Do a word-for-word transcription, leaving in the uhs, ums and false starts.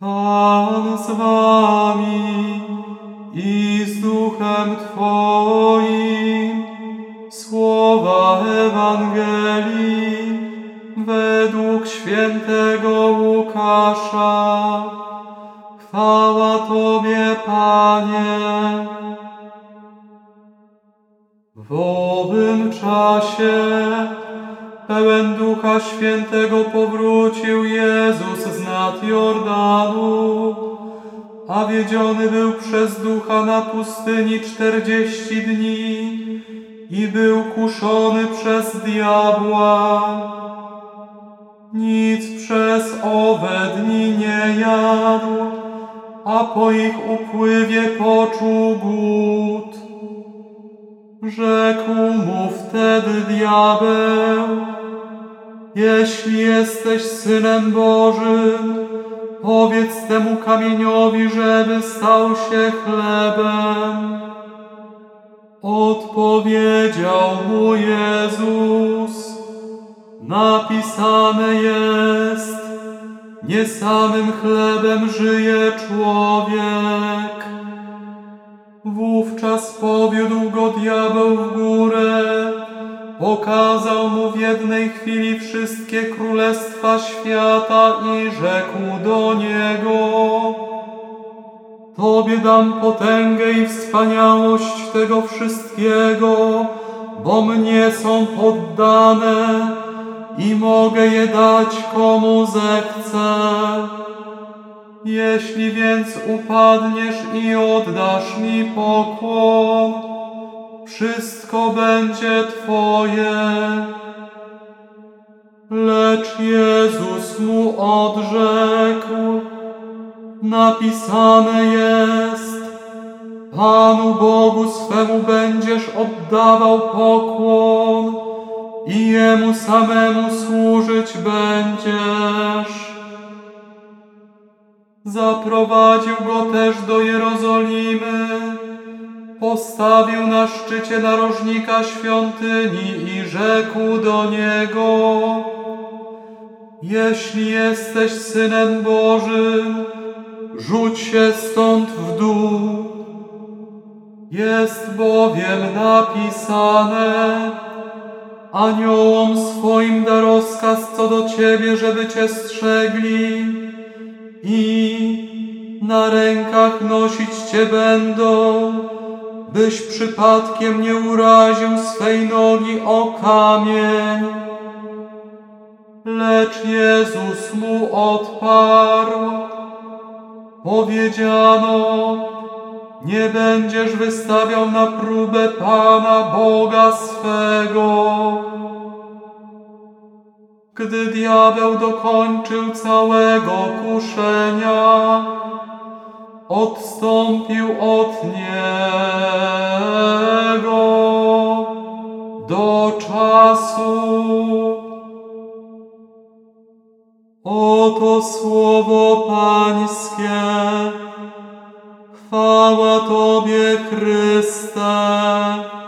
Pan z wami i z duchem Twoim. Słowa Ewangelii według świętego Łukasza. Chwała Tobie, Panie. W owym czasie pełen Ducha Świętego powrócił Jezus z nad Jordanu, a wiedziony był przez Ducha na pustyni czterdzieści dni i był kuszony przez diabła. Nic przez owe dni nie jadł, a po ich upływie poczuł głód. Rzekł mu wtedy diabeł: jeśli jesteś Synem Bożym, powiedz temu kamieniowi, żeby stał się chlebem. Odpowiedział mu Jezus: napisane jest, nie samym chlebem żyje człowiek. Wówczas powiódł go diabeł w górę, pokazał mu w jednej chwili wszystkie królestwa świata i rzekł do niego: Tobie dam potęgę i wspaniałość tego wszystkiego, bo mnie są poddane i mogę je dać komu zechcę. Jeśli więc upadniesz i oddasz mi pokłon, wszystko będzie Twoje. Lecz Jezus mu odrzekł: napisane jest, Panu Bogu swemu będziesz oddawał pokłon i Jemu samemu służyć będziesz. Zaprowadził go też do Jerozolimy, postawił na szczycie narożnika świątyni i rzekł do niego: jeśli jesteś Synem Bożym, rzuć się stąd w dół. Jest bowiem napisane: aniołom swoim da rozkaz co do Ciebie, żeby Cię strzegli, i na rękach nosić Cię będą, byś przypadkiem nie uraził swej nogi o kamień. Lecz Jezus mu odparł: powiedziano, nie będziesz wystawiał na próbę Pana Boga swego. Gdy diabeł dokończył całego kuszenia, odstąpił od niego do czasu. Oto słowo Pańskie. Chwała Tobie, Chryste.